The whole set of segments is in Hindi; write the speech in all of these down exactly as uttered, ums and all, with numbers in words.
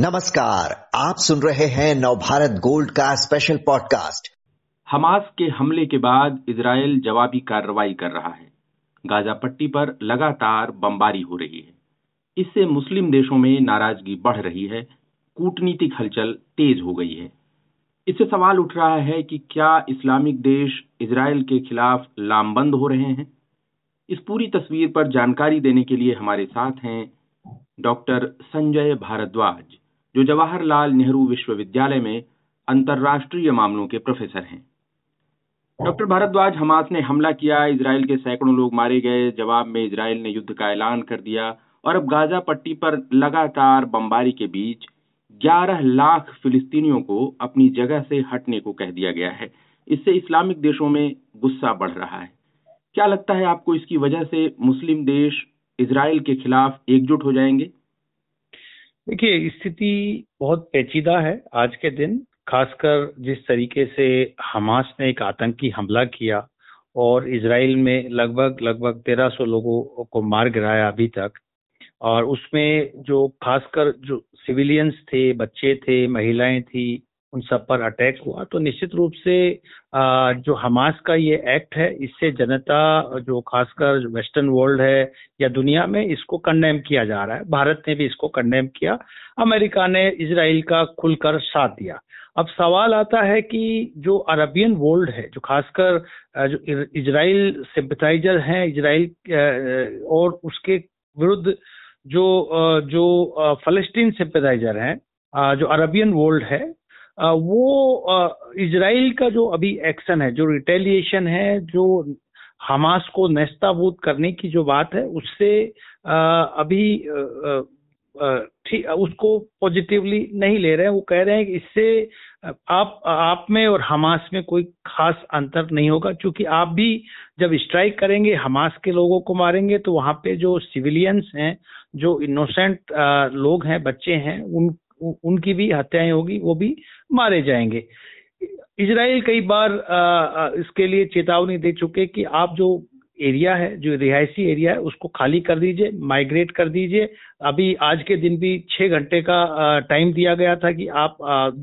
नमस्कार, आप सुन रहे हैं नवभारत गोल्ड का स्पेशल पॉडकास्ट। हमास के हमले के बाद इजरायल जवाबी कार्रवाई कर रहा है। गाजा पट्टी पर लगातार बमबारी हो रही है। इससे मुस्लिम देशों में नाराजगी बढ़ रही है। कूटनीतिक हलचल तेज हो गई है। इससे सवाल उठ रहा है कि क्या इस्लामिक देश इजरायल के खिलाफ लामबंद हो रहे हैं। इस पूरी तस्वीर पर जानकारी देने के लिए हमारे साथ हैं डॉक्टर संजय भारद्वाज, जो जवाहरलाल नेहरू विश्वविद्यालय में अंतर्राष्ट्रीय मामलों के प्रोफेसर हैं। डॉक्टर भारद्वाज, हमास ने हमला किया, इजरायल के सैकड़ों लोग मारे गए, जवाब में इजरायल ने युद्ध का ऐलान कर दिया और अब गाजा पट्टी पर लगातार बमबारी के बीच ग्यारह लाख फिलिस्तीनियों को अपनी जगह से हटने को कह दिया गया है। इससे इस्लामिक देशों में गुस्सा बढ़ रहा है। क्या लगता है आपको, इसकी वजह से मुस्लिम देश इजरायल के खिलाफ एकजुट हो जाएंगे? देखिए, स्थिति बहुत पेचीदा है आज के दिन। खासकर जिस तरीके से हमास ने एक आतंकी हमला किया और इजरायल में लगभग लगभग तेरह सौ लोगों को मार गिराया अभी तक, और उसमें जो खासकर जो सिविलियंस थे, बच्चे थे, महिलाएं थी, उन सब पर अटैक हुआ। तो निश्चित रूप से जो हमास का ये एक्ट है, इससे जनता जो खासकर वेस्टर्न वर्ल्ड है या दुनिया में, इसको कंडेम किया जा रहा है। भारत ने भी इसको कंडेम किया, अमेरिका ने इजराइल का खुलकर साथ दिया। अब सवाल आता है कि जो अरबियन वर्ल्ड है, जो खासकर जो इजराइल सिंपथाइजर हैं, इजराइल और उसके विरुद्ध जो जो फलस्तीन सिंपथाइजर हैं, जो अरबियन वर्ल्ड है, वो इजराइल का जो अभी एक्शन है, जो रिटेलिएशन है, जो हमास को नेस्ताबूद करने की जो बात है, उससे अभी ठीक उसको पॉजिटिवली नहीं ले रहे हैं। वो कह रहे हैं कि इससे आप आप में और हमास में कोई खास अंतर नहीं होगा, क्योंकि आप भी जब स्ट्राइक करेंगे, हमास के लोगों को मारेंगे, तो वहाँ पे जो सिविलियंस हैं, जो इनोसेंट लोग हैं, बच्चे हैं, उन उनकी भी हत्याएं होगी, वो भी मारे जाएंगे। इजराइल कई बार इसके लिए चेतावनी दे चुके कि आप जो एरिया है, जो रिहायशी एरिया है, उसको खाली कर दीजिए, माइग्रेट कर दीजिए। अभी आज के दिन भी छः घंटे का टाइम दिया गया था कि आप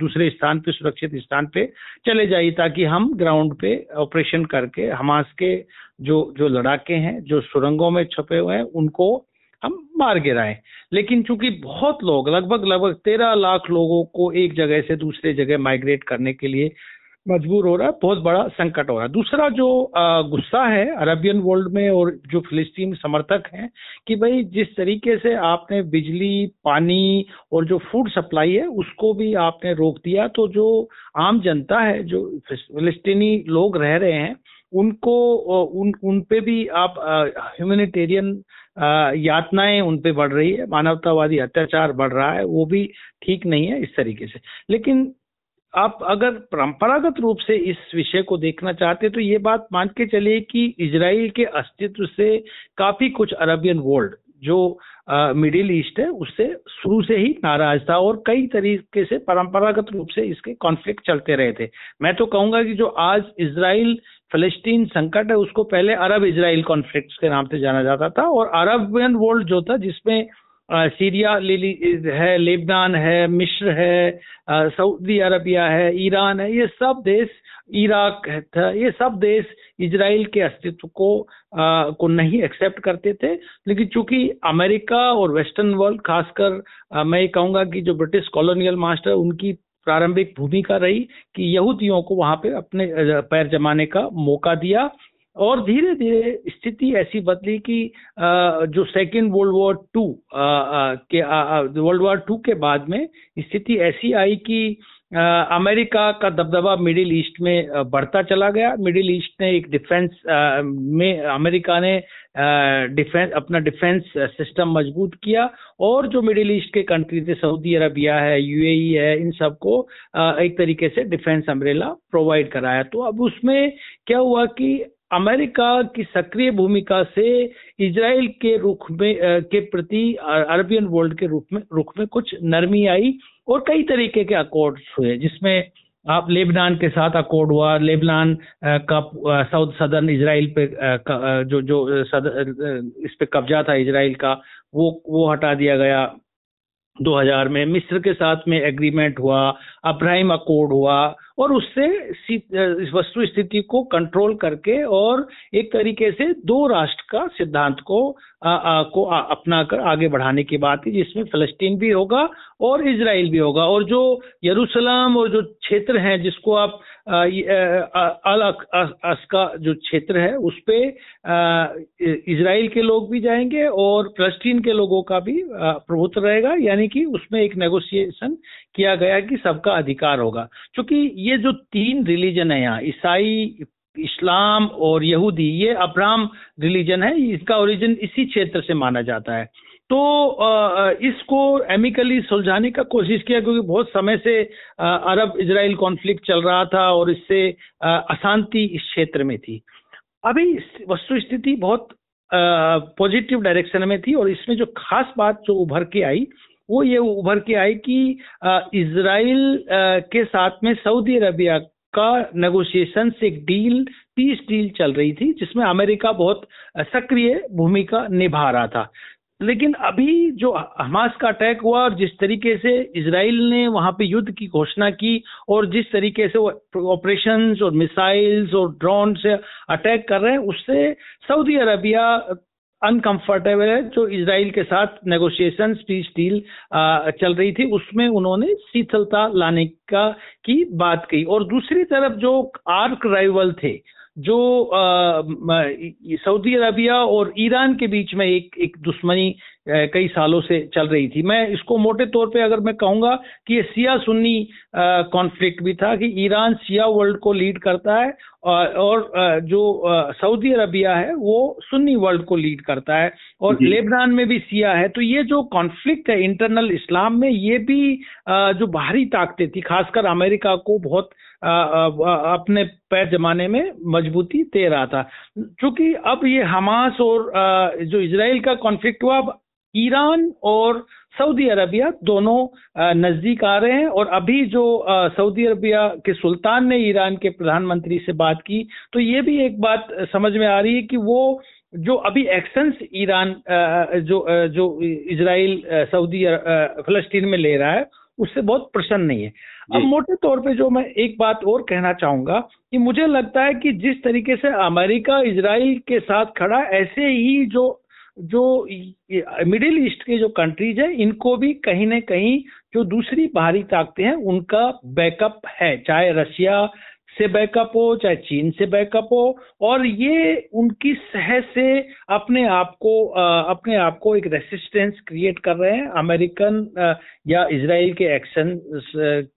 दूसरे स्थान पे, सुरक्षित स्थान पे चले जाइए, ताकि हम ग्राउंड पे ऑपरेशन करके हमास के जो जो लड़ाके हैं, जो सुरंगों में छुपे हुए हैं, उनको हम मार गिराएं। लेकिन चूंकि बहुत लोग, लगभग लगभग तेरह लाख लोगों को एक जगह से दूसरे जगह माइग्रेट करने के लिए मजबूर हो रहा है, बहुत बड़ा संकट हो रहा है। दूसरा जो गुस्सा है अरबियन वर्ल्ड में और जो फिलिस्तीन समर्थक हैं, कि भाई जिस तरीके से आपने बिजली, पानी और जो फूड सप्लाई है, उसको भी आपने रोक दिया, तो जो आम जनता है, जो फिलिस्तीनी लोग रह रहे हैं, उनको उन उन पे भी आप ह्यूमैनिटेरियन यातनाएं उन पे बढ़ रही है, मानवतावादी अत्याचार बढ़ रहा है, वो भी ठीक नहीं है इस तरीके से। लेकिन आप अगर परंपरागत रूप से इस विषय को देखना चाहते तो ये बात मान के चलिए कि इजराइल के अस्तित्व से काफी कुछ अरबियन वर्ल्ड, जो मिडिल ईस्ट है, उससे शुरू से ही नाराज था और कई तरीके से परंपरागत रूप से इसके कॉन्फ्लिक्ट चलते रहे थे। मैं तो कहूंगा कि जो आज इजराइल फलस्तीन संकट है, उसको पहले अरब इजराइल कॉन्फ्लिक्ट के नाम से जाना जाता था। और अरबियन वर्ल्ड जो था, जिसमें सीरिया है, लेबनान है, मिस्र है, सऊदी अरबिया है, ईरान है, ये सब देश, इराक था, ये सब देश इजराइल के अस्तित्व को आ, को नहीं एक्सेप्ट करते थे। लेकिन चूंकि अमेरिका और वेस्टर्न वर्ल्ड, खासकर आ, मैं ये कहूँगा कि जो ब्रिटिश कॉलोनियल मास्टर, उनकी प्रारंभिक भूमिका रही कि यहूदियों को वहाँ पे अपने पैर जमाने का मौका दिया, और धीरे धीरे स्थिति ऐसी बदली कि जो सेकेंड वर्ल्ड वॉर टू के वर्ल्ड वॉर टू के बाद में स्थिति ऐसी आई कि अमेरिका का दबदबा मिडिल ईस्ट में बढ़ता चला गया। मिडिल ईस्ट ने एक डिफेंस में, अमेरिका ने डिफेंस अपना डिफेंस सिस्टम मजबूत किया, और जो मिडिल ईस्ट के कंट्री थे, सऊदी अरबिया है, यूएई है, इन सबको एक तरीके से डिफेंस अम्ब्रेला प्रोवाइड कराया। तो अब उसमें क्या हुआ कि अमेरिका की सक्रिय भूमिका से इजराइल के रुख में के प्रति अरबियन वर्ल्ड के रुख में रुख में कुछ नरमी आई और कई तरीके के अकॉर्ड्स हुए, जिसमें आप लेबनान के साथ अकॉर्ड हुआ, लेबनान का साउथ सदर्न इजराइल पे जो जो इस पे कब्जा था इजराइल का, वो वो हटा दिया गया। दो हज़ार में मिस्र के साथ में एग्रीमेंट हुआ, अब्राहम अकोर्ड हुआ, और उससे इस वस्तु स्थिति को कंट्रोल करके और एक तरीके से दो राष्ट्र का सिद्धांत को आ, आ, को आ, अपना कर आगे बढ़ाने की बात है, जिसमें फिलिस्तीन भी होगा और इजरायल भी होगा। और जो यरूशलेम और जो क्षेत्र हैं जिसको आप अल अस्का जो क्षेत्र है उस पे इजरायल के लोग भी जाएंगे और फिलिस्तीन के लोगों का भी प्रभुत्व रहेगा, यानी कि उसमें एक नेगोशिएशन किया गया कि सबका अधिकार होगा। क्योंकि ये जो तीन रिलीजन है यहाँ, ईसाई, इस्लाम और यहूदी, ये अब्राहम रिलीजन है, इसका ओरिजिन इसी क्षेत्र से माना जाता है। तो इसको एमिकली सुलझाने का कोशिश किया, क्योंकि बहुत समय से अरब इजराइल कॉन्फ्लिक्ट चल रहा था और इससे अशांति इस क्षेत्र में थी। अभी वस्तुस्थिति बहुत पॉजिटिव डायरेक्शन में थी, और इसमें जो खास बात जो उभर के आई वो ये उभर के आई कि इजराइल के साथ में सऊदी अरबिया का नेगोशिएशन से एक डील, पीस डील चल रही थी, जिसमें अमेरिका बहुत सक्रिय भूमिका निभा रहा था। लेकिन अभी जो हमास का अटैक हुआ और जिस तरीके से इजराइल ने वहां पे युद्ध की घोषणा की और जिस तरीके से वो ऑपरेशंस और मिसाइल्स और ड्रोन से अटैक कर रहे हैं, उससे सऊदी अरबिया अनकंफर्टेबल है। जो इजराइल के साथ नेगोशिएशन पीस डील चल रही थी उसमें उन्होंने शीतलता लाने का की बात की। और दूसरी तरफ जो आर्क राइवल थे, जो सऊदी अरबिया और ईरान के बीच में एक एक दुश्मनी आ, कई सालों से चल रही थी। मैं इसको मोटे तौर पे अगर मैं कहूँगा कि ये शिया सुन्नी कॉन्फ्लिक्ट भी था, कि ईरान शिया वर्ल्ड को लीड करता है और, और आ, जो सऊदी अरबिया है वो सुन्नी वर्ल्ड को लीड करता है, और लेबनान में भी शिया है। तो ये जो कॉन्फ्लिक्ट है इंटरनल इस्लाम में, ये भी आ, जो बाहरी ताकतें थी, खासकर अमेरिका को बहुत आ, आ, आ, अपने पैर जमाने में मजबूती दे रहा था। चूंकि अब ये हमास और आ, जो इजराइल का कॉन्फ्लिक्ट हुआ, अब ईरान और सऊदी अरबिया दोनों नजदीक आ रहे हैं। और अभी जो सऊदी अरबिया के सुल्तान ने ईरान के प्रधानमंत्री से बात की, तो ये भी एक बात समझ में आ रही है कि वो जो अभी एक्शंस ईरान जो जो इजराइल सऊदी फिलिस्तीन में ले रहा है उससे बहुत प्रसन्न नहीं है। अब मोटे तौर पे जो मैं एक बात और कहना चाहूंगा कि मुझे लगता है कि जिस तरीके से अमेरिका इजराइल के साथ खड़ा, ऐसे ही जो जो मिडिल ईस्ट के जो कंट्रीज हैं इनको भी कहीं ना कहीं जो दूसरी बाहरी ताकतें हैं उनका बैकअप है, चाहे रशिया से बैकअप हो, चाहे चीन से बैकअप हो, और ये उनकी सह से अपने आप को अपने आप को एक रेसिस्टेंस क्रिएट कर रहे हैं अमेरिकन या इजराइल के एक्शन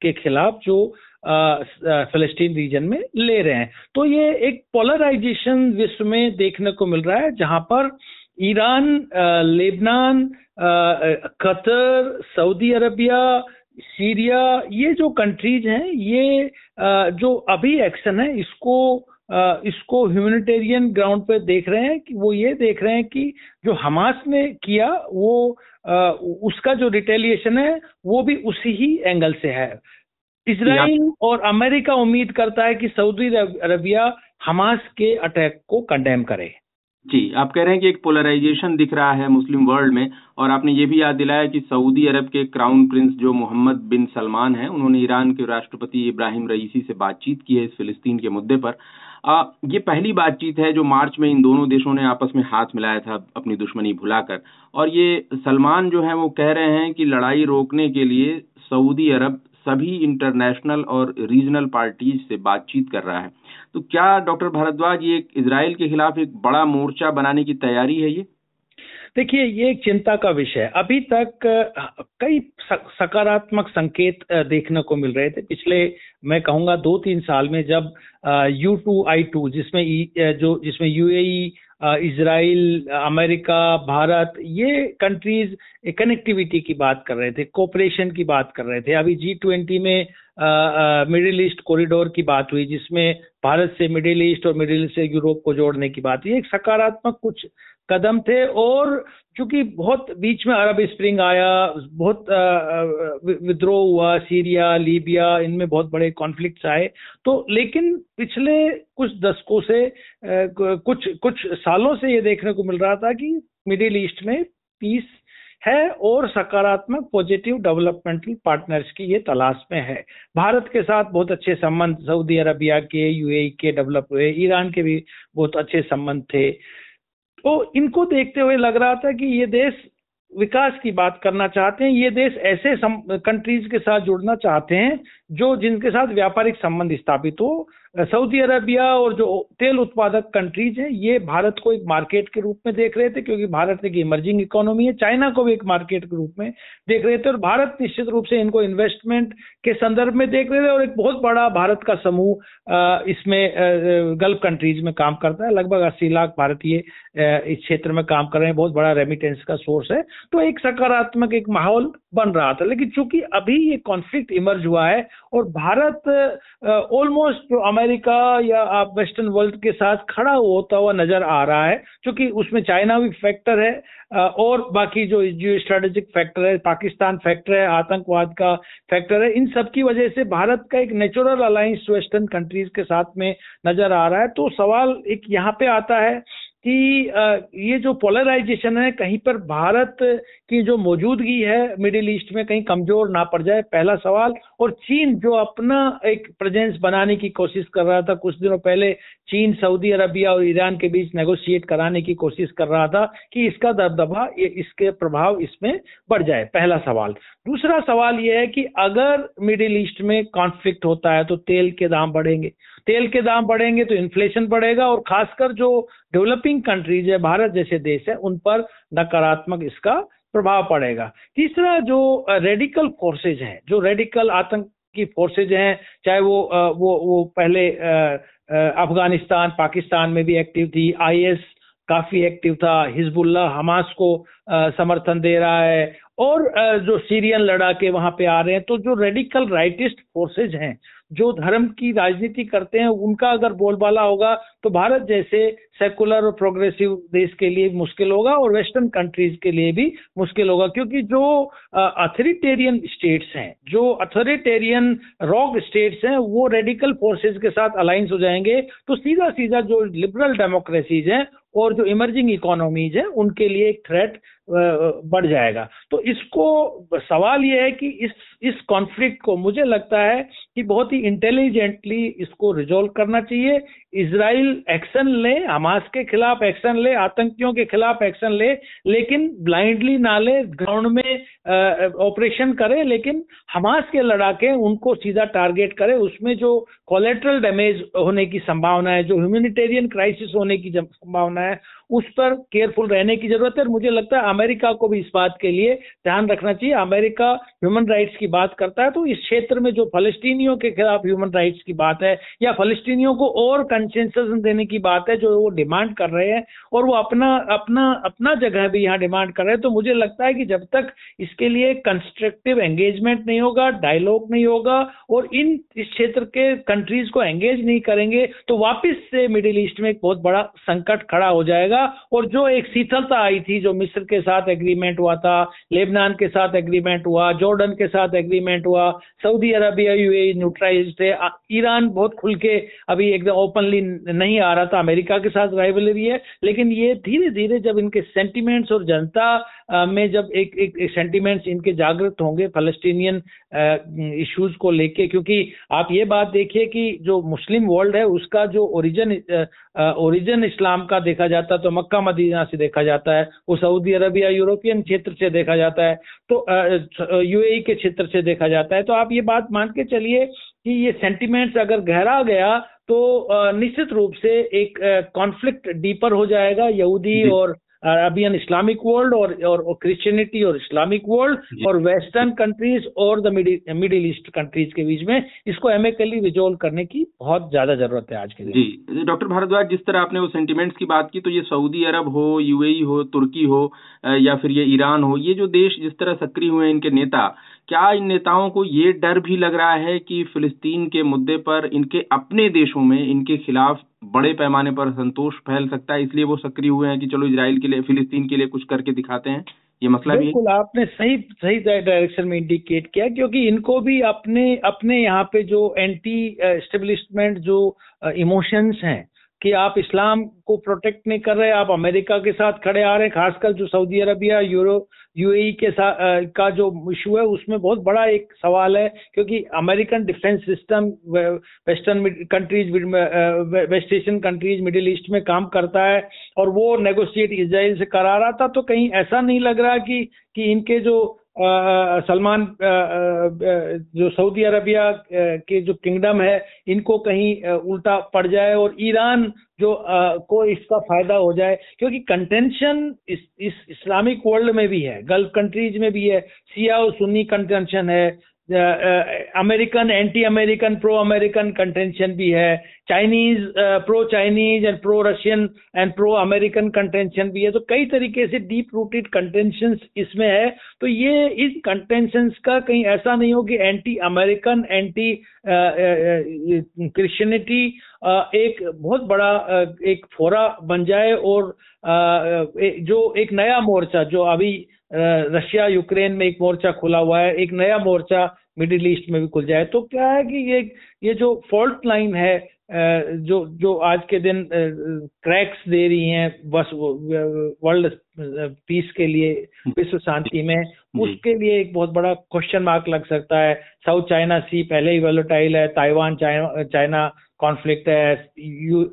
के खिलाफ जो फिलिस्तीन रीजन में ले रहे हैं। तो ये एक पोलराइजेशन विश्व में देखने को मिल रहा है, जहां पर Iran, Lebanon, Qatar, Saudi Arabia, Syria, ये जो कंट्रीज हैं, ये आ, जो अभी एक्शन है इसको आ, इसको ह्यूमैनिटेरियन ग्राउंड पे देख रहे हैं, कि वो ये देख रहे हैं कि जो हमास ने किया वो आ, उसका जो रिटेलिएशन है वो भी उसी ही एंगल से है। इजराइल और अमेरिका उम्मीद करता है कि सऊदी अरबिया हमास के अटैक को कंडेम करे। जी, आप कह रहे हैं कि एक पोलराइजेशन दिख रहा है मुस्लिम वर्ल्ड में, और आपने ये भी याद दिलाया कि सऊदी अरब के क्राउन प्रिंस जो मोहम्मद बिन सलमान हैं, उन्होंने ईरान के राष्ट्रपति इब्राहिम रईसी से बातचीत की है इस फिलिस्तीन के मुद्दे पर। आ, ये पहली बातचीत है जो मार्च में इन दोनों देशों ने आपस में हाथ मिलाया था अपनी दुश्मनी भुलाकर, और ये सलमान जो है वो कह रहे हैं कि लड़ाई रोकने के लिए सऊदी अरब सभी इंटरनेशनल और रीजनल पार्टीज से बातचीत कर रहा है। तो क्या डॉक्टर भारद्वाज ये इजराइल के खिलाफ एक बड़ा मोर्चा बनाने की तैयारी है? ये देखिए, ये एक चिंता का विषय है। अभी तक कई सकारात्मक संकेत देखने को मिल रहे थे पिछले, मैं कहूँगा, दो तीन साल में, जब यू टू आई टू जिसमें जो जिसमें यूएई, इजराइल, अमेरिका, भारत, ये कंट्रीज कनेक्टिविटी की बात कर रहे थे, कोऑपरेशन की बात कर रहे थे। अभी जी ट्वेंटी में मिडिल ईस्ट कोरिडोर की बात हुई, जिसमें भारत से मिडिल ईस्ट और मिडिल ईस्ट से यूरोप को जोड़ने की बात हुई। एक सकारात्मक कुछ कदम थे, और चूंकि बहुत बीच में अरब स्प्रिंग आया, बहुत विद्रोह हुआ, सीरिया, लीबिया, इनमें बहुत बड़े कॉन्फ्लिक्ट्स आए। तो लेकिन पिछले कुछ दशकों से, कुछ कुछ सालों से ये देखने को मिल रहा था कि मिडिल ईस्ट में पीस है और सकारात्मक पॉजिटिव डेवलपमेंटल पार्टनर्स की ये तलाश में है। भारत के साथ बहुत अच्छे संबंध सऊदी अरबिया के, यूएई के डेवलप हुए, ईरान के भी बहुत अच्छे संबंध थे। तो इनको देखते हुए लग रहा था कि ये देश विकास की बात करना चाहते हैं, ये देश ऐसे कंट्रीज के साथ जुड़ना चाहते हैं जो जिनके साथ व्यापारिक संबंध स्थापित हो। सऊदी अरबिया और जो तेल उत्पादक कंट्रीज हैं ये भारत को एक मार्केट के रूप में देख रहे थे, क्योंकि भारत एक इमर्जिंग इकोनॉमी है। चाइना को भी एक मार्केट के रूप में देख रहे थे और भारत निश्चित रूप से इनको इन्वेस्टमेंट के संदर्भ में देख रहे थे। और एक बहुत बड़ा भारत का समूह इसमें गल्फ कंट्रीज में काम करता है, लगभग अस्सी लाख भारतीय इस क्षेत्र में काम कर रहे हैं, बहुत बड़ा रेमिटेंस का सोर्स है। तो एक सकारात्मक एक माहौल बन रहा था, लेकिन चूंकि अभी ये कॉन्फ्लिक्ट इमर्ज हुआ है और भारत ऑलमोस्ट अमेरिका या आप वेस्टर्न वर्ल्ड के साथ खड़ा होता हुआ नजर आ रहा है, क्योंकि उसमें चाइना भी फैक्टर है और बाकी जो जियो स्ट्रेटेजिक फैक्टर है, पाकिस्तान फैक्टर है, आतंकवाद का फैक्टर है, इन सब की वजह से भारत का एक नेचुरल अलायंस वेस्टर्न कंट्रीज के साथ में नजर आ रहा है। तो सवाल एक यहाँ पे आता है कि ये जो पोलराइजेशन है कहीं पर भारत की जो मौजूदगी है मिडिल ईस्ट में कहीं कमजोर ना पड़ जाए, पहला सवाल। और चीन जो अपना एक प्रेजेंस बनाने की कोशिश कर रहा था, कुछ दिनों पहले चीन सऊदी अरबिया और ईरान के बीच नेगोशिएट कराने की कोशिश कर रहा था कि इसका दबदबा, इसके प्रभाव इसमें बढ़ जाए, पहला सवाल। दूसरा सवाल यह है कि अगर मिडिल ईस्ट में कॉन्फ्लिक्ट होता है तो तेल के दाम बढ़ेंगे, तेल के दाम बढ़ेंगे तो इन्फ्लेशन बढ़ेगा और खासकर जो डेवलपिंग कंट्रीज है, भारत जैसे देश है, उन पर नकारात्मक इसका प्रभाव पड़ेगा। तीसरा जो रेडिकल फोर्सेज हैं, जो रेडिकल आतंक की फोर्सेज हैं, चाहे वो वो वो पहले अफगानिस्तान पाकिस्तान में भी एक्टिव थी, आईएस काफी एक्टिव था, हिजबुल्ला हमास को समर्थन दे रहा है और जो सीरियन लड़ाके वहां पे आ रहे हैं। तो जो रेडिकल राइटिस्ट फोर्सेज हैं जो धर्म की राजनीति करते हैं, उनका अगर बोलबाला होगा तो भारत जैसे सेकुलर और प्रोग्रेसिव देश के लिए मुश्किल होगा और वेस्टर्न कंट्रीज के लिए भी मुश्किल होगा, क्योंकि जो अथॉरिटेरियन स्टेट्स हैं, जो अथॉरिटेरियन रॉक स्टेट्स हैं, वो रेडिकल फोर्सेज के साथ अलायंस हो जाएंगे। तो सीधा सीधा जो लिबरल डेमोक्रेसीज हैं और जो इमर्जिंग इकोनॉमीज हैं उनके लिए एक थ्रेट बढ़ जाएगा। तो इसको सवाल यह है कि इस इस कॉन्फ्लिक्ट को मुझे लगता है कि बहुत ही इंटेलिजेंटली इसको रिजॉल्व करना चाहिए। इजरायल एक्शन ले, हमास के खिलाफ एक्शन ले, आतंकियों के खिलाफ एक्शन ले, लेकिन ब्लाइंडली ना ले, ग्राउंड में ऑपरेशन करे, लेकिन हमास के लड़ाके उनको सीधा टारगेट करे। उसमें जो कोलैटरल डैमेज होने की संभावना है, जो ह्यूमैनिटेरियन क्राइसिस होने की संभावना है, उस पर केयरफुल रहने की जरूरत है। और मुझे लगता है अमेरिका को भी इस बात के लिए ध्यान रखना चाहिए। अमेरिका ह्यूमन राइट्स की बात करता है, तो इस क्षेत्र में जो फलस्तीनियों के खिलाफ ह्यूमन राइट्स की बात है या फलस्तीनियों को और कंसेंसस देने की बात है जो वो डिमांड कर रहे हैं और वो अपना अपना अपना जगह भी यहाँ डिमांड कर रहे हैं, तो मुझे लगता है कि जब तक इसके लिए कंस्ट्रक्टिव एंगेजमेंट नहीं होगा, डायलॉग नहीं होगा और इन इस क्षेत्र के कंट्रीज को एंगेज नहीं करेंगे तो वापिस से मिडिल ईस्ट में एक बहुत बड़ा संकट खड़ा हो जाएगा। और जो एक शीतलता आई थी, जो मिस्र के साथ एग्रीमेंट हुआ था, लेबनान के साथ एग्रीमेंट हुआ, जॉर्डन के साथ एग्रीमेंट हुआ, सऊदी अरबिया यूएई न्यूट्रलाइज थे, ईरान बहुत खुल के अभी एकदम ओपनली नहीं आ रहा था, अमेरिका के साथ राइवलरी है, लेकिन ये धीरे धीरे जब इनके सेंटिमेंट्स और जनता में जब एक एक, एक सेंटिमेंट्स इनके जागृत होंगे फलस्तीनियन इश्यूज को लेके, क्योंकि आप ये बात देखिए कि जो मुस्लिम वर्ल्ड है उसका जो ओरिजिन ओरिजिन इस्लाम का देखा जाता है तो मक्का मदीना से देखा जाता है, वो सऊदी अरबिया यूरोपियन क्षेत्र से देखा जाता है, तो यूएई के क्षेत्र से देखा जाता है। तो आप ये बात मान के चलिए कि ये सेंटिमेंट्स अगर गहरा गया तो निश्चित रूप से एक कॉन्फ्लिक्ट डीपर हो जाएगा यहूदी और अरबियन इस्लामिक वर्ल्ड और और क्रिश्चियनिटी और इस्लामिक वर्ल्ड और वेस्टर्न कंट्रीज और द मिडिल ईस्ट कंट्रीज के बीच में। इसको एमिकली रिजोल्व करने की बहुत ज्यादा जरूरत है आज के दिन। जी डॉक्टर भारद्वाज, जिस तरह आपने वो सेंटिमेंट्स की बात की, तो ये सऊदी अरब हो, यूएई हो, तुर्की हो या फिर ये ईरान हो, ये जो देश जिस तरह सक्रिय हुए हैं इनके नेता, क्या इन नेताओं को ये डर भी लग रहा है कि फिलिस्तीन के मुद्दे पर इनके अपने देशों में इनके खिलाफ बड़े पैमाने पर संतोष फैल सकता है, इसलिए वो सक्रिय हुए हैं कि चलो इजराइल के लिए, फिलिस्तीन के लिए कुछ करके दिखाते हैं? ये मसला भी बिल्कुल आपने सही सही डायरेक्शन में इंडिकेट किया, क्योंकि इनको भी अपने अपने यहाँ पे जो एंटी एस्टेब्लिशमेंट जो इमोशंस हैं कि आप इस्लाम को प्रोटेक्ट नहीं कर रहे, आप अमेरिका के साथ खड़े आ रहे हैं, खासकर जो सऊदी अरबिया यूरो यूएई के साथ का जो इशू है उसमें बहुत बड़ा एक सवाल है, क्योंकि American defence system western countries west Asian countries middle east में काम करता है और वो नेगोशिएट इजरायल से करा रहा था। तो कहीं ऐसा नहीं लग रहा कि कि इनके जो आ, सलमान आ, जो सऊदी अरबिया के जो किंगडम है इनको कहीं उल्टा पड़ जाए और ईरान जो आ, को इसका फायदा हो जाए, क्योंकि कंटेंशन इस, इस इस्लामिक वर्ल्ड में भी है, गल्फ कंट्रीज में भी है, शिया और सुन्नी कंटेंशन है, American anti American pro American contention भी है, Chinese pro Chinese and pro Russian and pro American contention भी है। तो कई तरीके से डीप रूटेड कंटेंशन इसमें है। तो ये इन कंटेंशन का कहीं ऐसा नहीं हो कि एंटी अमेरिकन एंटी क्रिश्चियनिटी एक बहुत बड़ा एक फोरा बन जाए और जो एक नया मोर्चा जो अभी रशिया यूक्रेन में एक मोर्चा खुला हुआ है, एक नया मोर्चा मिडिल ईस्ट में भी खुल जाए। तो क्या है कि ये ये जो फॉल्ट लाइन है जो जो आज के दिन क्रैक्स दे रही हैं बस वर्ल्ड पीस के लिए, विश्व शांति में, उसके लिए एक बहुत बड़ा क्वेश्चन मार्क लग सकता है। साउथ चाइना सी पहले ही वोलेटाइल है, ताइवान चाइना चाइना कॉन्फ्लिक्ट है, यू,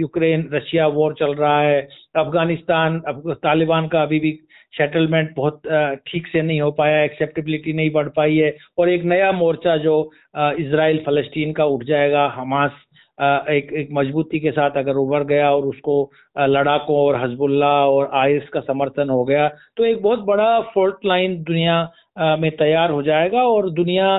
यूक्रेन रशिया वॉर चल रहा है, अफगानिस्तान तालिबान का अभी भी सेटलमेंट बहुत ठीक से नहीं हो पाया, एक्सेप्टेबिलिटी नहीं बढ़ पाई है, और एक नया मोर्चा जो इजराइल फलस्तीन का उठ जाएगा, हमास एक एक मजबूती के साथ अगर उभर गया और उसको लड़ाकों और हजबुल्ला और आईएस का समर्थन हो गया तो एक बहुत बड़ा फॉल्ट लाइन दुनिया में तैयार हो जाएगा। और दुनिया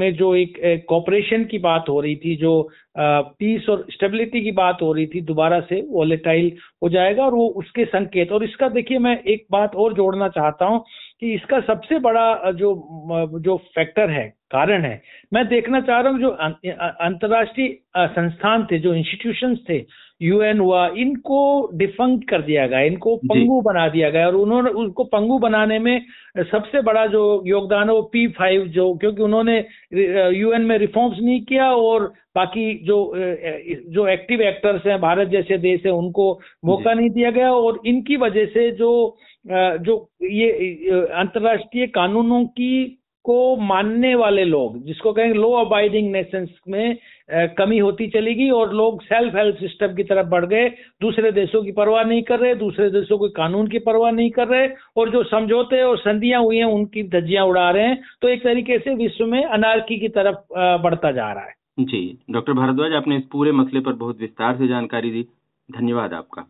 में जो एक कोऑपरेशन की बात हो रही थी, जो पीस और स्टेबिलिटी की बात हो रही थी, दोबारा से वोलेटाइल हो जाएगा और वो उसके संकेत। और इसका देखिए मैं एक बात और जोड़ना चाहता हूँ कि इसका सबसे बड़ा जो जो फैक्टर है, कारण है, मैं देखना चाह रहा हूँ जो अंतर्राष्ट्रीय संस्थान थे, जो इंस्टीट्यूशंस थे, यूएन हुआ, इनको डिफंक्ट कर दिया गया, इनको पंगु बना दिया गया। और उन्होंने उसको पंगु बनाने में सबसे बड़ा जो योगदान है वो पी फाइव, जो क्योंकि उन्होंने यूएन में रिफॉर्म्स नहीं किया और बाकी जो जो एक्टिव एक्टर्स हैं, भारत जैसे देश हैं, उनको मौका नहीं दिया गया। और इनकी वजह से जो जो ये अंतर्राष्ट्रीय कानूनों की को मानने वाले लोग, जिसको कहेंगे लो अबाइडिंग नेशंस, में कमी होती चलेगी और लोग सेल्फ हेल्प सिस्टम की तरफ बढ़ गए, दूसरे देशों की परवाह नहीं कर रहे, दूसरे देशों के कानून की परवाह नहीं कर रहे और जो समझौते और संधियां हुई हैं उनकी धज्जियां उड़ा रहे हैं। तो एक तरीके से विश्व में अनार्की की तरफ बढ़ता जा रहा है। जी, डॉक्टर भारद्वाज, आपने इस पूरे मसले पर बहुत विस्तार से जानकारी दी, धन्यवाद आपका।